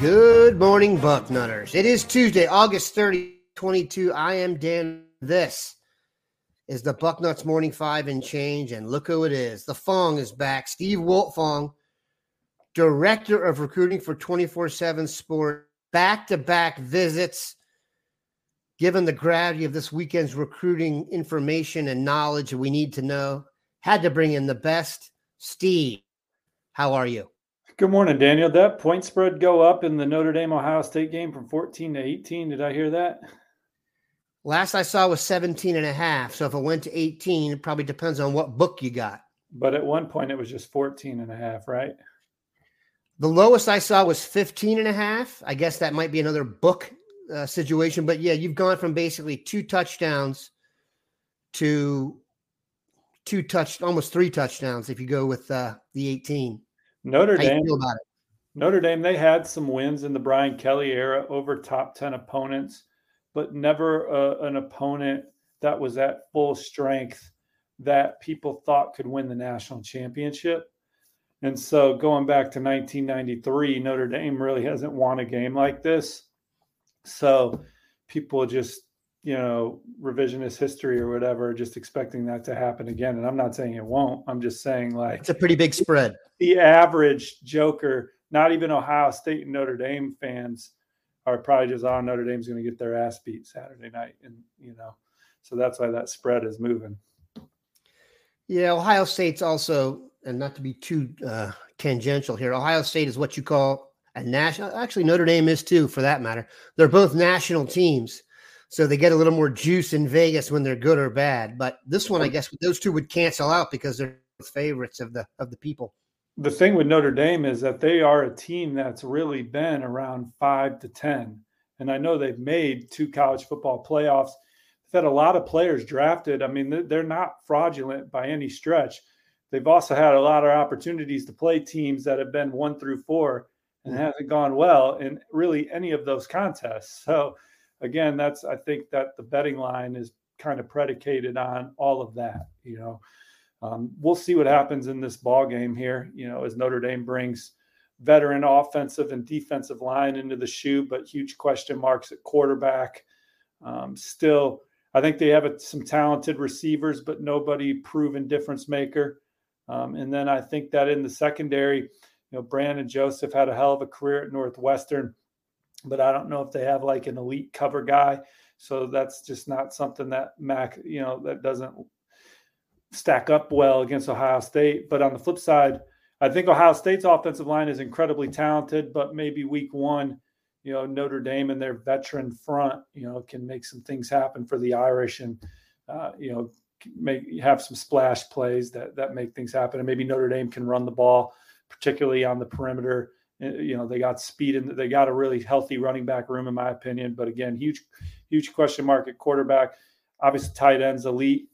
Good morning, Bucknutters. It is Tuesday, August 30, 22. I am Dan. This is the Bucknuts Morning 5 and Change, and look who it is. The Fong is back. Steve Wiltfong, Director of Recruiting for 24/7 Sport, back-to-back visits. Given the gravity of this weekend's recruiting information and knowledge we need to know, had to bring in the best. Steve, how are you? Good morning, Daniel. That point spread go up in the Notre Dame-Ohio State game from 14 to 18. Did I hear that? Last I saw was 17.5. So if it went to 18, it probably depends on what book you got. But at one point, it was just 14.5, right? The lowest I saw was 15.5. I guess that might be another book situation. But, yeah, you've gone from basically two touchdowns to almost three touchdowns if you go with the 18. Notre Dame, they had some wins in the Brian Kelly era over top 10 opponents, but never an opponent that was at full strength that people thought could win the national championship. And so going back to 1993, Notre Dame really hasn't won a game like this. So people just, revisionist history or whatever, just expecting that to happen again. And I'm not saying it won't. I'm just saying, like, it's a pretty big spread. The average joker, not even Ohio State and Notre Dame fans, are probably just, oh, Notre Dame's going to get their ass beat Saturday night. And, so that's why that spread is moving. Yeah, Ohio State's also, and not to be too tangential here, Ohio State is what you call a national, actually Notre Dame is too, for that matter. They're both national teams. So they get a little more juice in Vegas when they're good or bad. But this one, I guess, those two would cancel out because they're favorites of the people. The thing with Notre Dame is that they are a team that's really been around 5 to 10. And I know they've made two college football playoffs. They've had a lot of players drafted. I mean, they're not fraudulent by any stretch. They've also had a lot of opportunities to play teams that have been 1 through 4 and hasn't gone well in really any of those contests. So, again, I think that the betting line is kind of predicated on all of that. We'll see what happens in this ball game here, as Notre Dame brings veteran offensive and defensive line into the shoe, but huge question marks at quarterback. Still, I think they have some talented receivers, but nobody proven difference maker. And then I think that in the secondary, Brandon Joseph had a hell of a career at Northwestern, but I don't know if they have like an elite cover guy. So that's just not something that Mac, that doesn't stack up well against Ohio State. But on the flip side, I think Ohio State's offensive line is incredibly talented, but maybe week 1, Notre Dame and their veteran front, can make some things happen for the Irish and, have some splash plays that make things happen. And maybe Notre Dame can run the ball, particularly on the perimeter. They got speed and they got a really healthy running back room, in my opinion. But again, huge question mark at quarterback. Obviously, tight ends elite.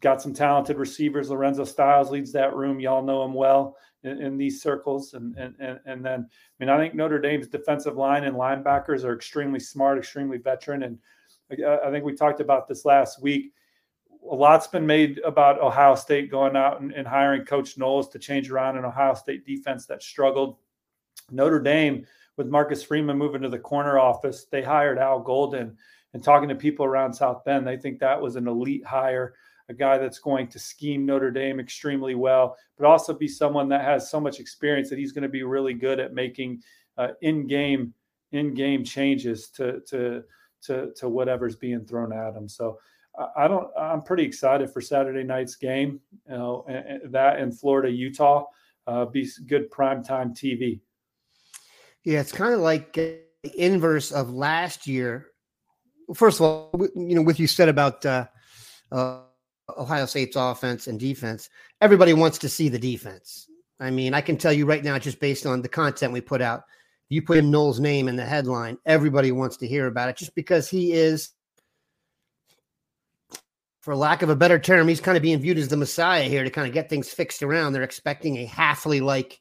Got some talented receivers. Lorenzo Styles leads that room. Y'all know him well in these circles. And then, I think Notre Dame's defensive line and linebackers are extremely smart, extremely veteran. And I think we talked about this last week. A lot's been made about Ohio State going out and hiring Coach Knowles to change around an Ohio State defense that struggled. Notre Dame, with Marcus Freeman moving to the corner office, they hired Al Golden. And talking to people around South Bend, they think that was an elite hire. a guy that's going to scheme Notre Dame extremely well, but also be someone that has so much experience that he's going to be really good at making in-game changes to whatever's being thrown at him. So I'm pretty excited for Saturday night's game, you know, and that in Florida, Utah, be good primetime TV. Yeah, it's kind of like the inverse of last year. First of all, you know, what you said about Ohio State's offense and defense, everybody wants to see the defense. I mean, I can tell you right now, just based on the content we put out, you put in Knowles' name in the headline, everybody wants to hear about it just because he is, for lack of a better term, he's kind of being viewed as the Messiah here to kind of get things fixed around. They're expecting a Halfley-like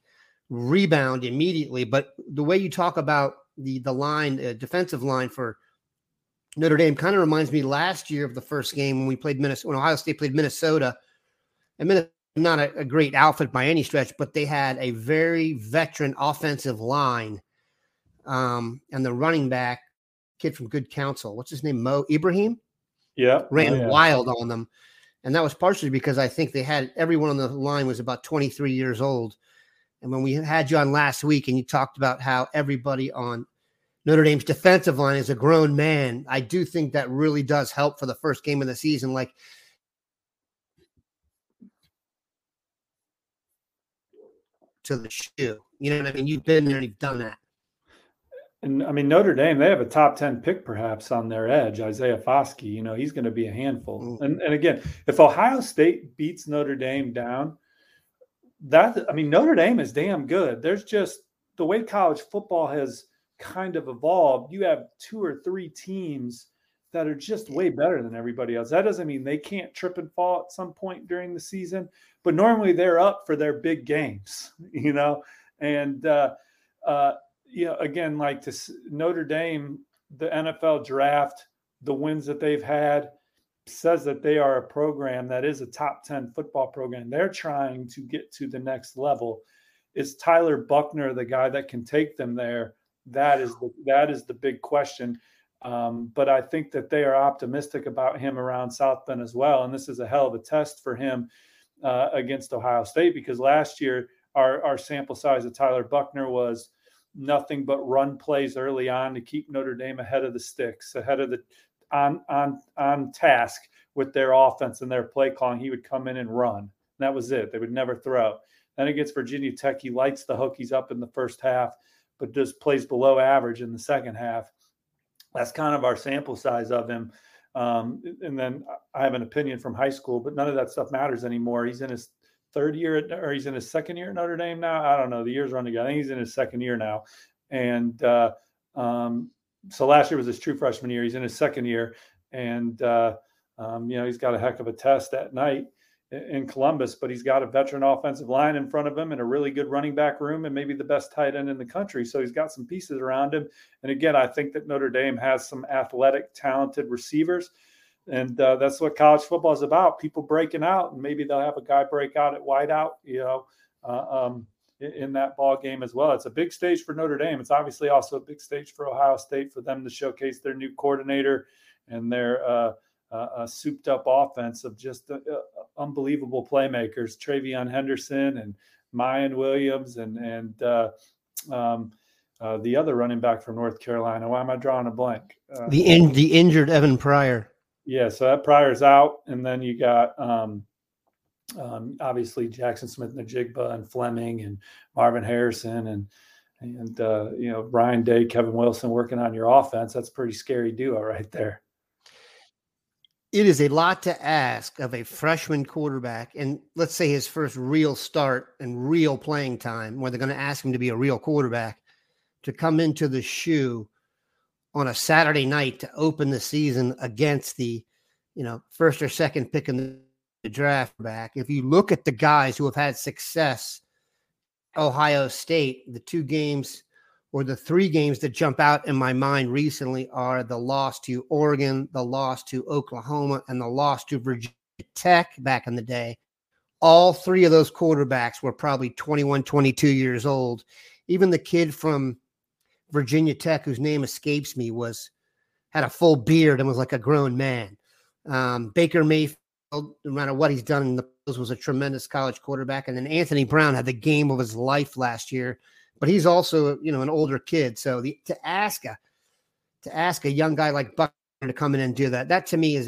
rebound immediately. But the way you talk about the line, defensive line for Notre Dame kind of reminds me last year of the first game when we played Minnesota, when Ohio State played Minnesota. And Minnesota, not a great outfit by any stretch, but they had a very veteran offensive line. And the running back kid from Good Counsel, what's his name? Mo Ibrahim. Yeah. Ran wild on them. And that was partially because I think they had everyone on the line was about 23 years old. And when we had you on last week and you talked about how everybody on Notre Dame's defensive line is a grown man, I do think that really does help for the first game of the season. Like, to the shoe, you know what I mean? You've been there and you've done that. And I mean, Notre Dame, they have a top 10 pick perhaps on their edge, Isaiah Foskey. You know, he's going to be a handful. Mm-hmm. And again, if Ohio State beats Notre Dame down, that, I mean, Notre Dame is damn good. There's just the way college football has kind of evolved. You have two or three teams that are just way better than everybody else. That doesn't mean they can't trip and fall at some point during the season, but normally they're up for their big games, you know? And, you know, again, like to Notre Dame, the NFL draft, the wins that they've had says that they are a program that is a top 10 football program. They're trying to get to the next level. Is Tyler Buchner the guy that can take them there? That is the big question. But I think that they are optimistic about him around South Bend as well. And this is a hell of a test for him against Ohio State, because last year our sample size of Tyler Buchner was nothing but run plays early on to keep Notre Dame ahead of the sticks, ahead of the on task with their offense and their play calling. He would come in and run. And that was it. They would never throw. Then against Virginia Tech, he lights the Hokies up in the first half, but just plays below average in the second half. That's kind of our sample size of him. And then I have an opinion from high school, but none of that stuff matters anymore. He's in his third year or he's in his second year at Notre Dame now. I don't know. The years run together. I think he's in his second year now. And so last year was his true freshman year. He's in his second year. And, you know, he's got a heck of a test at night in Columbus, but he's got a veteran offensive line in front of him and a really good running back room and maybe the best tight end in the country. So he's got some pieces around him. And again, I think that Notre Dame has some athletic, talented receivers. And that's what college football is about, people breaking out. And maybe they'll have a guy break out at wideout, you know, in that ball game as well. It's a big stage for Notre Dame. It's obviously also a big stage for Ohio State for them to showcase their new coordinator and their souped up offense of just unbelievable playmakers, TreVeyon Henderson and Mayan Williams and the other running back from North Carolina. Why am I drawing a blank? The injured Evan Pryor. Yeah, so that Pryor's out, and then you got obviously Jackson Smith-Njigba and Fleming and Marvin Harrison and you know, Ryan Day, Kevin Wilson working on your offense. That's a pretty scary duo right there. It is a lot to ask of a freshman quarterback, and let's say his first real start and real playing time, where they're going to ask him to be a real quarterback, to come into the shoe on a Saturday night to open the season against the, you know, first or second pick in the draft back. If you look at the guys who have had success, Ohio State, the two games or the three games that jump out in my mind recently are the loss to Oregon, the loss to Oklahoma, and the loss to Virginia Tech back in the day. All three of those quarterbacks were probably 21, 22 years old. Even the kid from Virginia Tech, whose name escapes me, had a full beard and was like a grown man. Baker Mayfield no matter what he's done in the pros, was a tremendous college quarterback. And then Anthony Brown had the game of his life last year, but he's also, you know, an older kid. So to ask a young guy like Buck to come in and do that, that to me is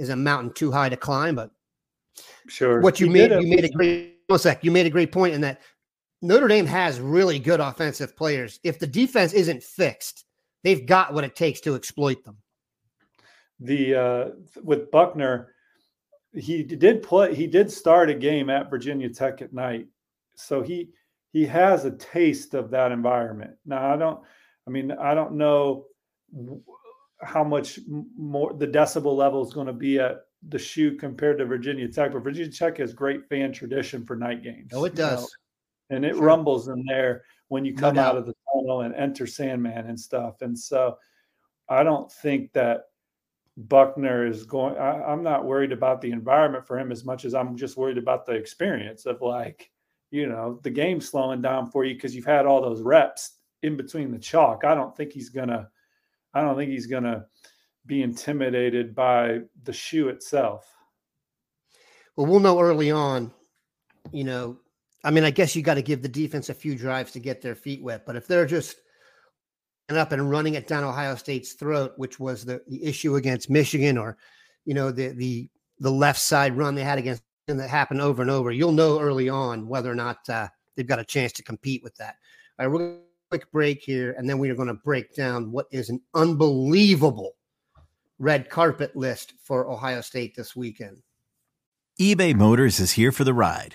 a mountain too high to climb. But sure, what you made a great point in that Notre Dame has really good offensive players. If the defense isn't fixed, they've got what it takes to exploit them. With Buchner, he did start a game at Virginia Tech at night. So he has a taste of that environment. Now, I don't know how much more the decibel level is going to be at the Shoe compared to Virginia Tech, but Virginia Tech has great fan tradition for night games. Oh, it does. And it rumbles in there when you come out of the tunnel and enter Sandman and stuff. And so I don't think that Buchner is going – I'm not worried about the environment for him as much as I'm just worried about the experience of, like, you know, the game slowing down for you because you've had all those reps in between the chalk. I don't think he's going to be intimidated by the Shoe itself. Well, we'll know early on, you know – I mean, I guess you got to give the defense a few drives to get their feet wet, but if they're just up and running it down Ohio State's throat, which was the issue against Michigan, or, you know, the left side run they had against them that happened over and over, you'll know early on whether or not they've got a chance to compete with that. All right, we're going to quick break here, and then we are going to break down what is an unbelievable red carpet list for Ohio State this weekend. eBay Motors is here for the ride.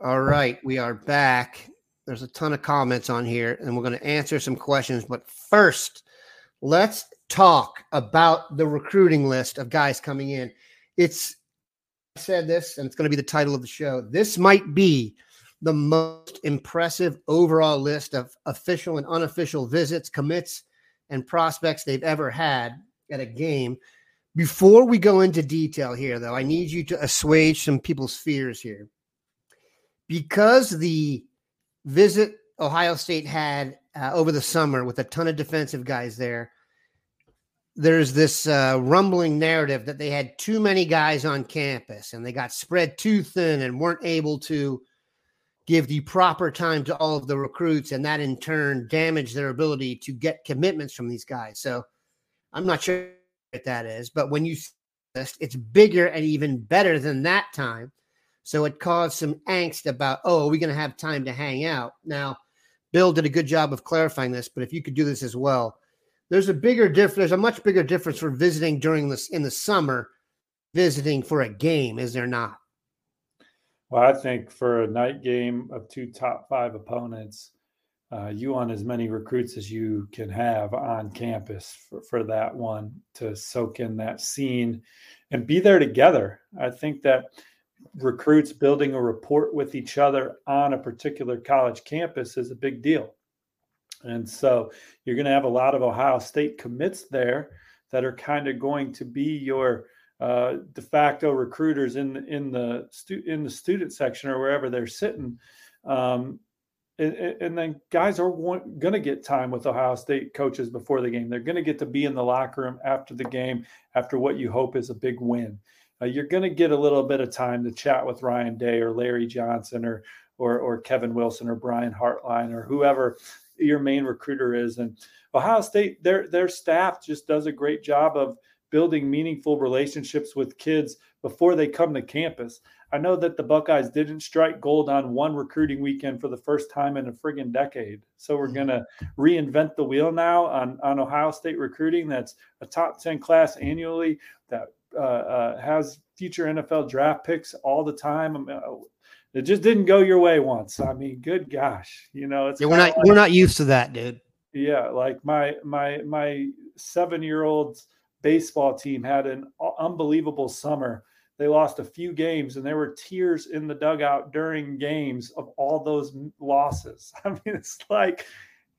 All right, we are back. There's a ton of comments on here, and we're going to answer some questions. But first, let's talk about the recruiting list of guys coming in. I said this, and it's going to be the title of the show. This might be the most impressive overall list of official and unofficial visits, commits, and prospects they've ever had at a game. Before we go into detail here, though, I need you to assuage some people's fears here. Because the visit Ohio State had over the summer with a ton of defensive guys there's this rumbling narrative that they had too many guys on campus and they got spread too thin and weren't able to give the proper time to all of the recruits, and that in turn damaged their ability to get commitments from these guys. So I'm not sure what that is, but when you see this, it's bigger and even better than that time. So it caused some angst about, oh, are we going to have time to hang out? Now, Bill did a good job of clarifying this, but if you could do this as well, there's a much bigger difference for visiting in the summer, visiting for a game, is there not? Well, I think for a night game of two top five opponents, you want as many recruits as you can have on campus for that one to soak in that scene and be there together. I think that recruits building a rapport with each other on a particular college campus is a big deal. And so you're going to have a lot of Ohio State commits there that are kind of going to be your de facto recruiters in the student section or wherever they're sitting. And then guys are going to get time with Ohio State coaches before the game. They're going to get to be in the locker room after the game, after what you hope is a big win. You're going to get a little bit of time to chat with Ryan Day or Larry Johnson or Kevin Wilson or Brian Hartline or whoever your main recruiter is. And Ohio State, their staff just does a great job of building meaningful relationships with kids before they come to campus. I know that the Buckeyes didn't strike gold on one recruiting weekend for the first time in a friggin' decade. So we're going to reinvent the wheel now on Ohio State recruiting. That's a top 10 class annually that has future NFL draft picks all the time. I mean, it just didn't go your way once. I mean, good gosh, you know, it's we're not used to that, dude. Yeah, like my 7-year-old's baseball team had an unbelievable summer. They lost a few games, and there were tears in the dugout during games of all those losses. I mean, it's like,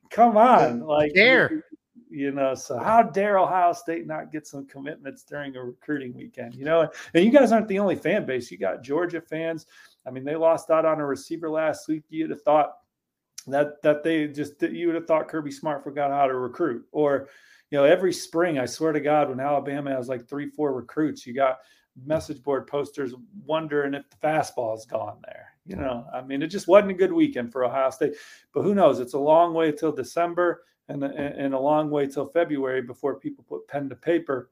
come on, like, dare. You know, so how dare Ohio State not get some commitments during a recruiting weekend? You know, and you guys aren't the only fan base. You got Georgia fans. I mean, they lost out on a receiver last week. You'd have thought you would have thought Kirby Smart forgot how to recruit, or, you know, every spring, I swear to God, when Alabama has like 3-4 recruits, you got message board posters wondering if the fastball is gone there. You know, I mean, it just wasn't a good weekend for Ohio State. But who knows? It's a long way till December and a long way till February before people put pen to paper.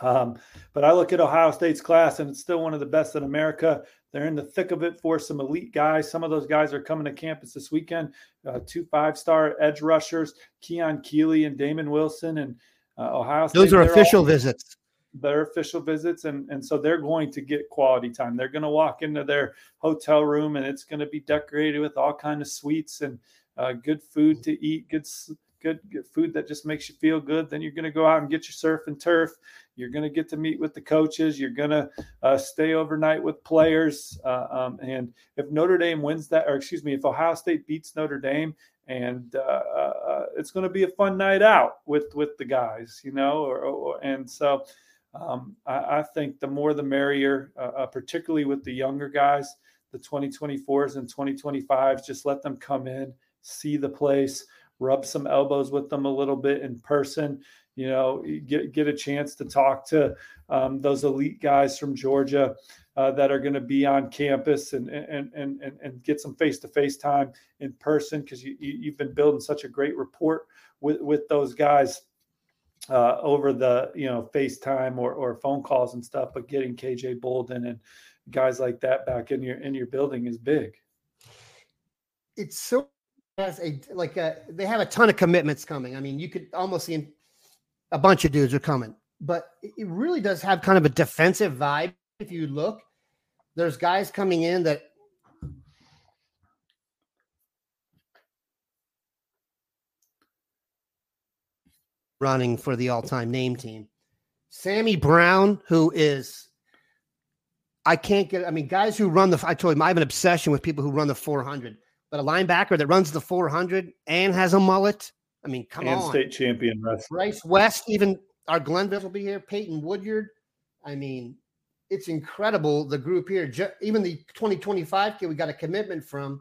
But I look at Ohio State's class, and it's still one of the best in America. They're in the thick of it for some elite guys. Some of those guys are coming to campus this weekend. 2 5-star edge rushers, Keon Keeley and Damon Wilson, and Ohio State. Those are official visits. Their official visits, and so they're going to get quality time. They're going to walk into their hotel room, and it's going to be decorated with all kinds of sweets and good food to eat, good food that just makes you feel good. Then you're going to go out and get your surf and turf. You're going to get to meet with the coaches. You're going to stay overnight with players. And if Notre Dame wins that, or excuse me, if Ohio State beats Notre Dame, and it's going to be a fun night out with the guys, you know, and so. I think the more the merrier, particularly with the younger guys, the 2024s and 2025s, just let them come in, see the place, rub some elbows with them a little bit in person, you know, get a chance to talk to those elite guys from Georgia that are going to be on campus and get some face-to-face time in person, because you've been building such a great rapport with those guys over the, you know, FaceTime or phone calls and stuff. But getting KJ Bolden and guys like that back in your building is big. It's so they have a ton of commitments coming. I mean, you could almost see a bunch of dudes are coming, but it really does have kind of a defensive vibe. If you look, there's guys coming in that running for the all-time name team. Sammy Brown, who is, guys who run I told him I have an obsession with people who run the 400, but a linebacker that runs the 400 and has a mullet. I mean, come on. State champion wrestler. Bryce West, even our Glenville will be here. Peyton Woodyard. I mean, it's incredible, the group here. Even the 2025 kid we got a commitment from,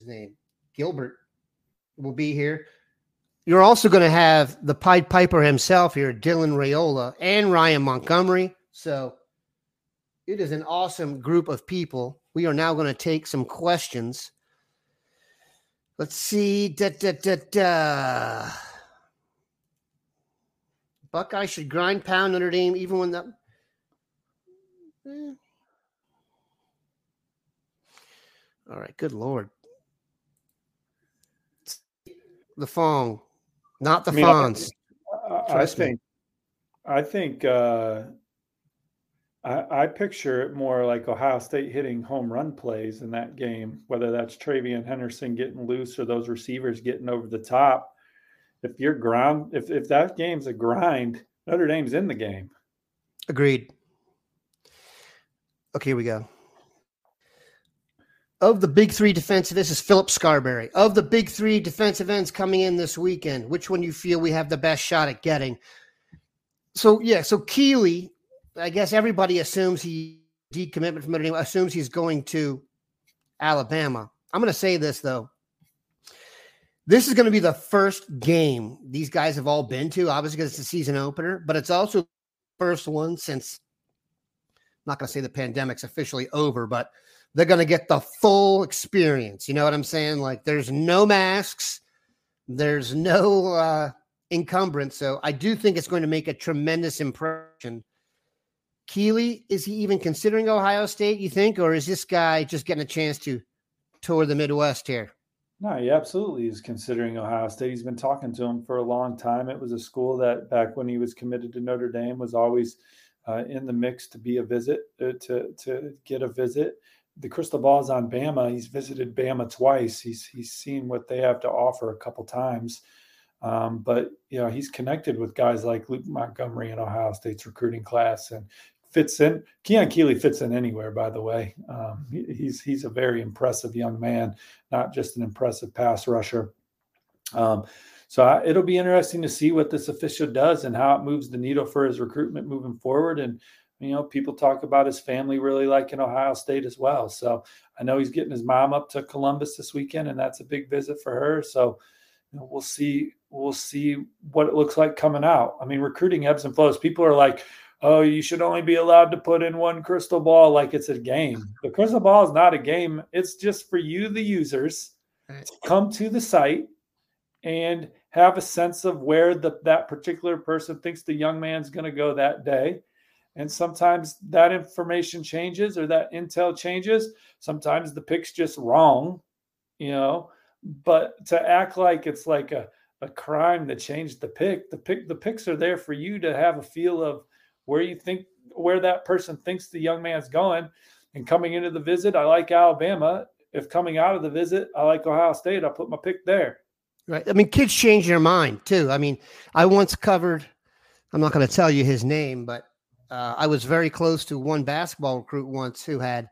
his name, Gilbert, will be here. You're also going to have the Pied Piper himself here, Dylan Raiola and Ryan Montgomery. So it is an awesome group of people. We are now going to take some questions. Let's see. Buckeye should grind pound Notre Dame even when the... All right. Good Lord. The Fong. Not the Fonz. I picture it more like Ohio State hitting home run plays in that game, whether that's TreVeyon Henderson getting loose or those receivers getting over the top. If you're ground, if that game's a grind, Notre Dame's in the game. Agreed. Okay, here we go. Of the big three defensive, this is Philip Scarberry. Of the big three defensive ends coming in this weekend, which one do you feel we have the best shot at getting? So Keeley, I guess everybody assumes he decommitment from Notre Dame, assumes he's going to Alabama. I'm going to say this, though. This is going to be the first game these guys have all been to, obviously because it's the season opener, but it's also the first one since, I'm not going to say the pandemic's officially over, but they're going to get the full experience. You know what I'm saying? Like, there's no masks. There's no encumbrance. So I do think it's going to make a tremendous impression. Keeley, is he even considering Ohio State, you think? Or is this guy just getting a chance to tour the Midwest here? No, he absolutely is considering Ohio State. He's been talking to him for a long time. It was a school that back when he was committed to Notre Dame was always in the mix to be a visit, to get a visit. The crystal ball is on Bama. He's visited Bama twice. He's seen what they have to offer a couple times. But, you know, he's connected with guys like Luke Montgomery in Ohio State's recruiting class and fits in. Keon Keeley fits in anywhere, by the way. He's a very impressive young man, not just an impressive pass rusher. So it'll be interesting to see what this official does and how it moves the needle for his recruitment moving forward. And, you know, people talk about his family really liking Ohio State as well. So I know he's getting his mom up to Columbus this weekend, and that's a big visit for her. So, you know, we'll see what it looks like coming out. I mean, recruiting ebbs and flows. People are like, oh, you should only be allowed to put in one crystal ball like it's a game. The crystal ball is not a game. It's just for you, the users, to come to the site and have a sense of where that particular person thinks the young man's going to go that day. And sometimes that information changes or that intel changes. Sometimes the pick's just wrong, you know. But to act like it's like a crime to change the pick, the picks are there for you to have a feel of where you think, where that person thinks the young man's going. And coming into the visit, I like Alabama. If coming out of the visit, I like Ohio State, I'll put my pick there. Right. I mean, kids change their mind too. I mean, I once covered, I'm not going to tell you his name, but I was very close to one basketball recruit once who had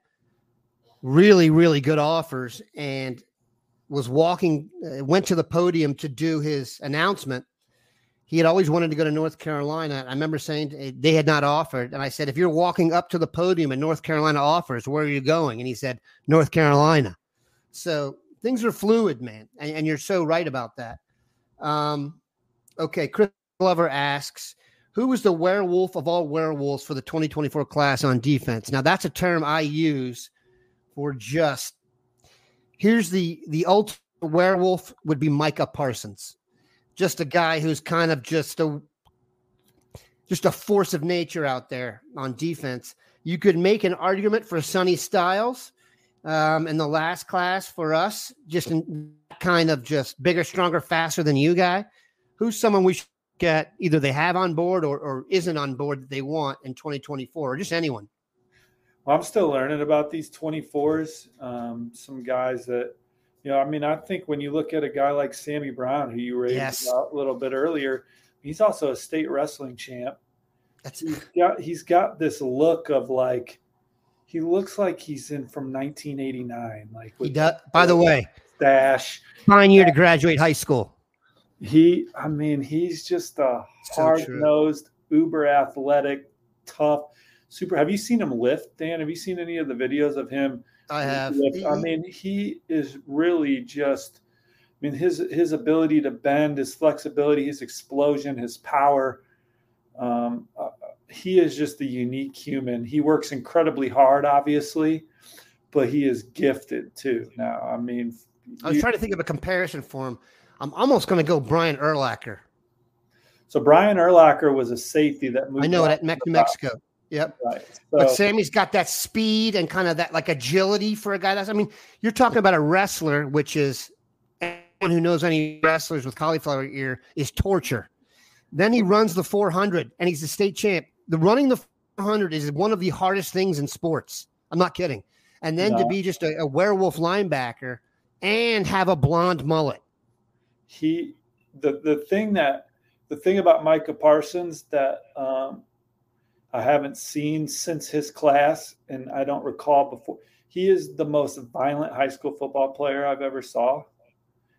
really, really good offers and was walking, went to the podium to do his announcement. He had always wanted to go to North Carolina. I remember saying they had not offered. And I said, if you're walking up to the podium and North Carolina offers, where are you going? And he said, North Carolina. So things are fluid, man. And you're so right about that. Okay. Chris Glover asks, who was the werewolf of all werewolves for the 2024 class on defense? Now that's a term I use for just, here's the ultimate werewolf would be Micah Parsons. Just a guy who's kind of just a force of nature out there on defense. You could make an argument for Sonny Styles in the last class for us, just in kind of just bigger, stronger, faster than you guy. Who's someone we should get either they have on board or isn't on board that they want in 2024 or just anyone? Well, I'm still learning about these 24s. Some guys that, you know, I mean, I think when you look at a guy like Sammy Brown, who you raised about a little bit earlier, he's also a state wrestling champ. He's got this look of like, he looks like he's in from 1989. Like with, he does, by the way, stash. Fine year to graduate high school. He's just a hard-nosed, uber athletic, tough, super. Have you seen him lift, Dan? Have you seen any of the videos of him? I have. I mean, he is really just, I mean, his ability to bend, his flexibility, his explosion, his power. He is just a unique human. He works incredibly hard, obviously, but he is gifted too. Now, I mean, I was trying to think of a comparison for him. I'm almost going to go Brian Urlacher. So Brian Urlacher was a safety that moved. I know at Mexico. Yep. Right. So, but Sammy's got that speed and kind of that like agility for a guy that's, I mean, you're talking about a wrestler, which is anyone who knows any wrestlers with cauliflower ear is torture. Then he runs the 400 and he's the state champ. The running the 400 is one of the hardest things in sports. I'm not kidding. And then to be just a werewolf linebacker and have a blonde mullet. The thing about Micah Parsons that, I haven't seen since his class, and I don't recall before. He is the most violent high school football player I've ever saw.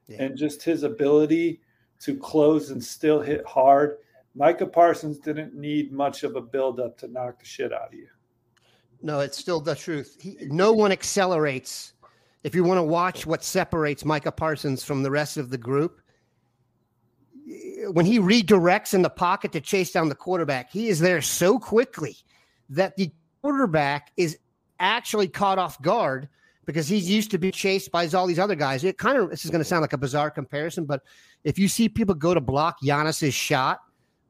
Yeah. And just his ability to close and still hit hard. Micah Parsons didn't need much of a buildup to knock the shit out of you. No, it's still the truth. No one accelerates. If you want to watch what separates Micah Parsons from the rest of the group, when he redirects in the pocket to chase down the quarterback, he is there so quickly that the quarterback is actually caught off guard because he used to be chased by all these other guys. It kind of, this is going to sound like a bizarre comparison, but if you see people go to block Giannis's shot,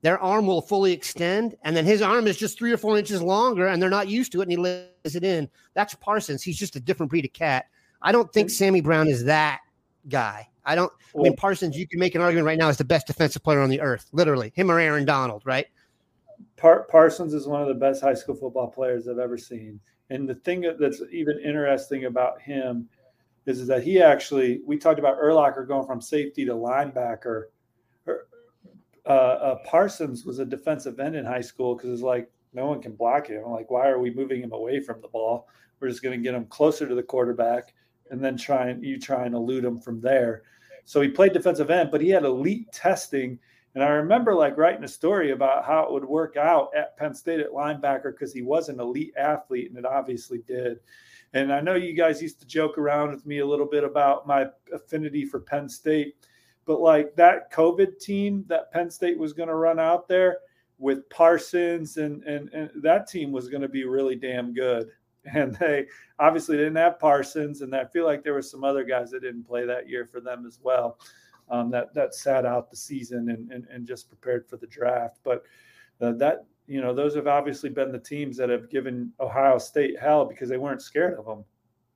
their arm will fully extend, and then his arm is just 3 or 4 inches longer, and they're not used to it, and he lays it in. That's Parsons. He's just a different breed of cat. I don't think Sammy Brown is that guy. I mean, Parsons, you can make an argument right now, is the best defensive player on the earth, literally. Him or Aaron Donald, right? Parsons is one of the best high school football players I've ever seen. And the thing that's even interesting about him is that he actually – we talked about Urlacher going from safety to linebacker. Parsons was a defensive end in high school because it's like no one can block him. I'm like, why are we moving him away from the ball? We're just going to get him closer to the quarterback and then try and elude him from there. So he played defensive end, but he had elite testing. And I remember like writing a story about how it would work out at Penn State at linebacker because he was an elite athlete, and it obviously did. And I know you guys used to joke around with me a little bit about my affinity for Penn State. But, like, that COVID team that Penn State was going to run out there with Parsons and that team was going to be really damn good. And they obviously didn't have Parsons, and I feel like there were some other guys that didn't play that year for them as well that sat out the season and just prepared for the draft. But those have obviously been the teams that have given Ohio State hell because they weren't scared of them.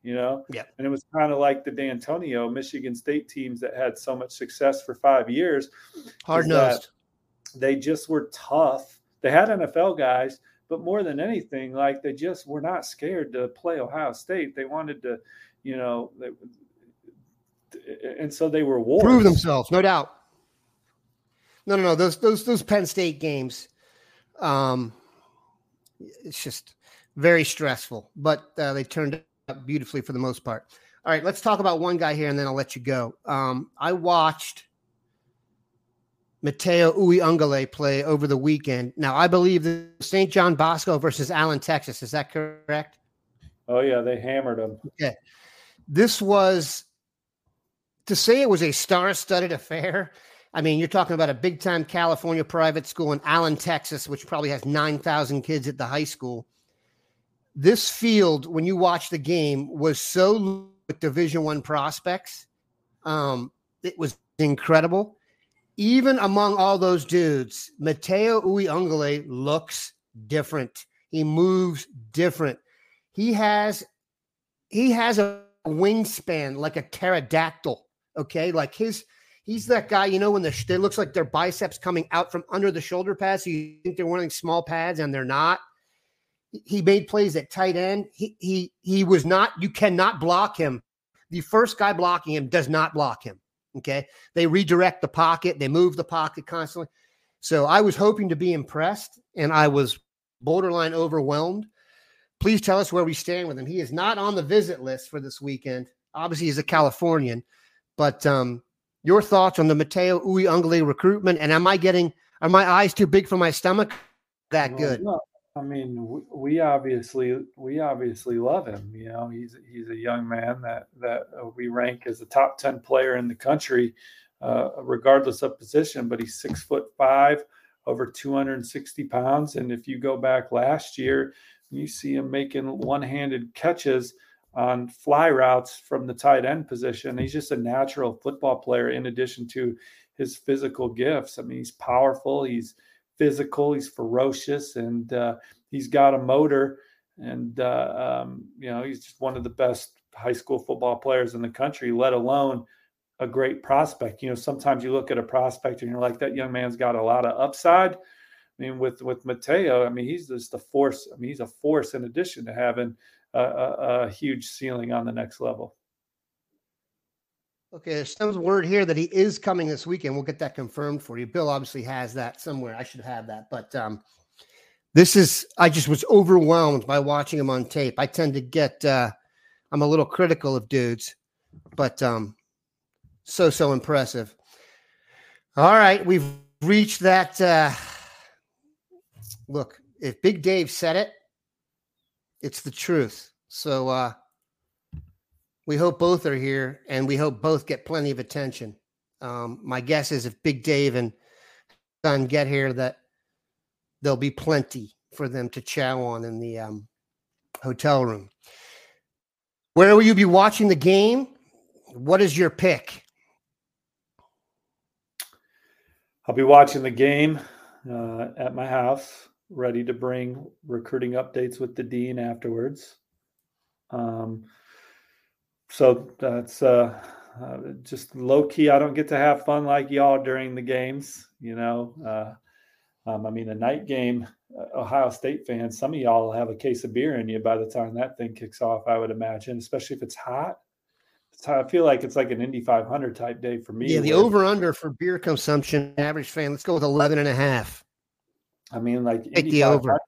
You know, yeah. And it was kind of like the D'Antonio, Michigan State teams that had so much success for 5 years. Hard-nosed. They just were tough. They had NFL guys, but more than anything, like they just were not scared to play Ohio State. They wanted to, you know, and so they were warriors. Prove themselves, no doubt. No. Those Penn State games, it's just very stressful. But they turned up beautifully for the most part. All right, let's talk about one guy here, and then I'll let you go. I watched Matayo Uiagalelei play over the weekend. Now, I believe the St. John Bosco versus Allen, Texas. Is that correct? Oh, yeah, they hammered him. Okay. This was – to say it was a star-studded affair, I mean, you're talking about a big-time California private school in Allen, Texas, which probably has 9,000 kids at the high school. This field, when you watch the game, was so loaded with Division I prospects. It was incredible. Even among all those dudes, Matayo Uiagalelei looks different. He moves different. He has a wingspan like a pterodactyl. Okay, like he's that guy. You know, when it looks like their biceps coming out from under the shoulder pads. So you think they're wearing small pads, and they're not. He made plays at tight end. He was not, you cannot block him. The first guy blocking him does not block him. Okay. They redirect the pocket. They move the pocket constantly. So I was hoping to be impressed, and I was borderline overwhelmed. Please tell us where we stand with him. He is not on the visit list for this weekend. Obviously he's a Californian, but your thoughts on the Matayo Uiagalelei recruitment, and are my eyes too big for my stomach? That good. No. I mean, we obviously love him. You know, he's a young man that we rank as a top 10 player in the country, regardless of position. But he's 6'5", over 260 pounds. And if you go back last year, you see him making one-handed catches on fly routes from the tight end position. He's just a natural football player. In addition to his physical gifts, I mean, he's powerful. He's physical, he's ferocious, and he's got a motor, and he's just one of the best high school football players in the country, let alone a great prospect. You know, sometimes you look at a prospect and you're like, that young man's got a lot of upside. I mean, with Matayo, I mean, he's just a force. I mean, he's a force in addition to having a huge ceiling on the next level. Okay, there's some word here that he is coming this weekend. We'll get that confirmed for you. Bill obviously has that somewhere. I should have that. But I just was overwhelmed by watching him on tape. I tend to get, I'm a little critical of dudes, but so impressive. All right, we've reached that. Look, if Big Dave said it, it's the truth. So, we hope both are here, and we hope both get plenty of attention. My guess is if Big Dave and Son get here, that there'll be plenty for them to chow on in the hotel room. Where will you be watching the game? What is your pick? I'll be watching the game at my house, ready to bring recruiting updates with the dean afterwards. So that's just low key. I don't get to have fun like y'all during the games, you know. I mean, a night game, Ohio State fans, some of y'all have a case of beer in you by the time that thing kicks off, I would imagine, especially if it's hot. I feel like it's like an Indy 500 type day for me. Yeah, the over-under for beer consumption, average fan, let's go with 11.5. I mean, like Indy, the over.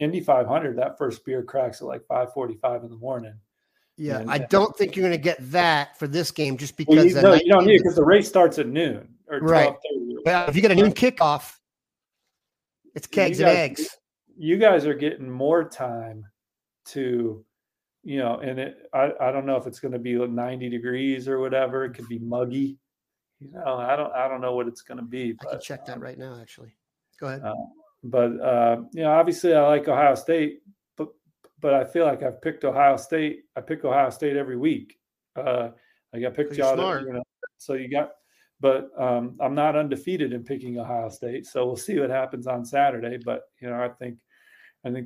Indy 500, that first beer cracks at like 5:45 in the morning. Yeah, and I don't think you're going to get that for this game just because. Well, no, you don't need it because the race starts at noon. Or right. Well, if you get a noon kickoff, it's kegs and eggs. You guys are getting more time to, you know, and I don't know if it's going to be like 90 degrees or whatever. It could be muggy. You know, I don't know what it's going to be. But I can check that right now, actually. Go ahead. You know, obviously I like Ohio State, but I feel like I've picked Ohio State. I pick Ohio State every week. Like I picked y'all. You know, so you got. But I'm not undefeated in picking Ohio State, so we'll see what happens on Saturday. But you know, I think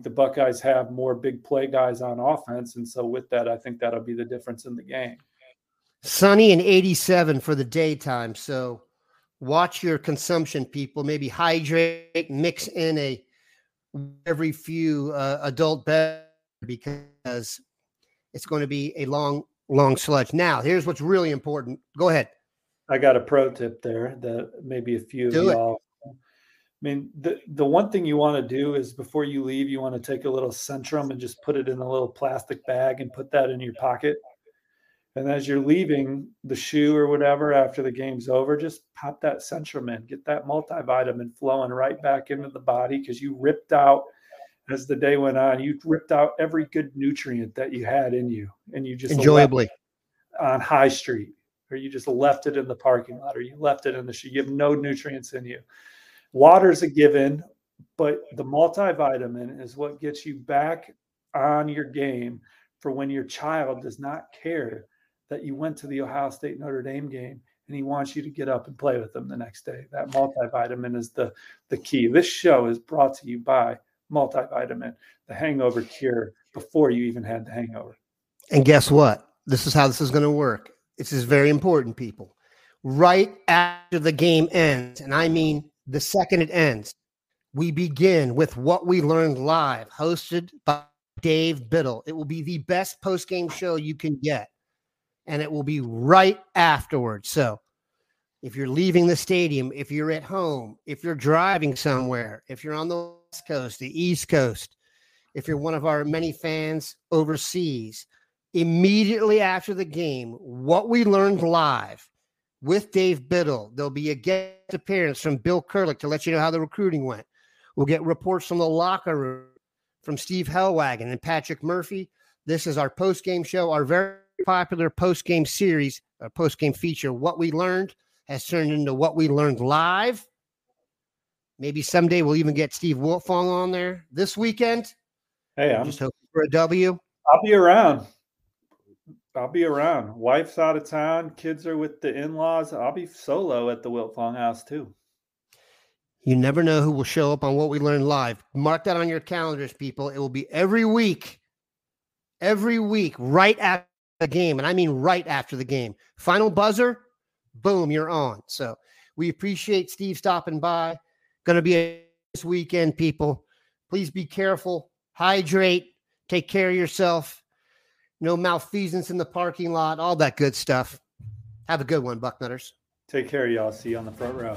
the Buckeyes have more big play guys on offense, and so with that, I think that'll be the difference in the game. Sunny and 87 for the daytime, so watch your consumption, people. Maybe hydrate, mix in every few adult beverage because it's going to be a long, long sludge. Now, here's what's really important. Go ahead. I got a pro tip there that maybe a few of y'all. I mean, the one thing you want to do is before you leave, you want to take a little Centrum and just put it in a little plastic bag and put that in your pocket. And as you're leaving the shoe or whatever, after the game's over, just pop that Centrum in, get that multivitamin flowing right back into the body. Cause you ripped out as the day went on, you ripped out every good nutrient that you had in you and you just enjoyably on High Street. Or you just left it in the parking lot, or you left it in the shoe. You have no nutrients in you. Water's a given, but the multivitamin is what gets you back on your game for when your child does not care that you went to the Ohio State Notre Dame game and he wants you to get up and play with them the next day. That multivitamin is the key. This show is brought to you by multivitamin, the hangover cure before you even had the hangover. And guess what? This is how this is going to work. This is very important, people. Right after the game ends, and I mean the second it ends, we begin with What We Learned Live, hosted by Dave Biddle. It will be the best post-game show you can get, and it will be right afterwards. So if you're leaving the stadium, if you're at home, if you're driving somewhere, if you're on the West Coast, the East Coast, if you're one of our many fans overseas, immediately after the game, What We Learned Live with Dave Biddle. There'll be a guest appearance from Bill Curlick to let you know how the recruiting went. We'll get reports from the locker room from Steve Hellwagon and Patrick Murphy. This is our post-game show. Our very popular post-game series, our post-game feature, What We Learned, has turned into What We Learned Live. Maybe someday we'll even get Steve Wiltfong on there this weekend. Hey, I'm just hoping for a W. I'll be around. Wife's out of town. Kids are with the in-laws. I'll be solo at the Wiltfong house too. You never know who will show up on What We Learned Live. Mark that on your calendars, people. It will be every week, right after the game. And I mean right after the game. Final buzzer, boom, you're on. So we appreciate Steve stopping by. Going to be this weekend, people. Please be careful. Hydrate. Take care of yourself. No malfeasance in the parking lot, all that good stuff. Have a good one, Bucknutters. Take care, y'all. See you on the front row.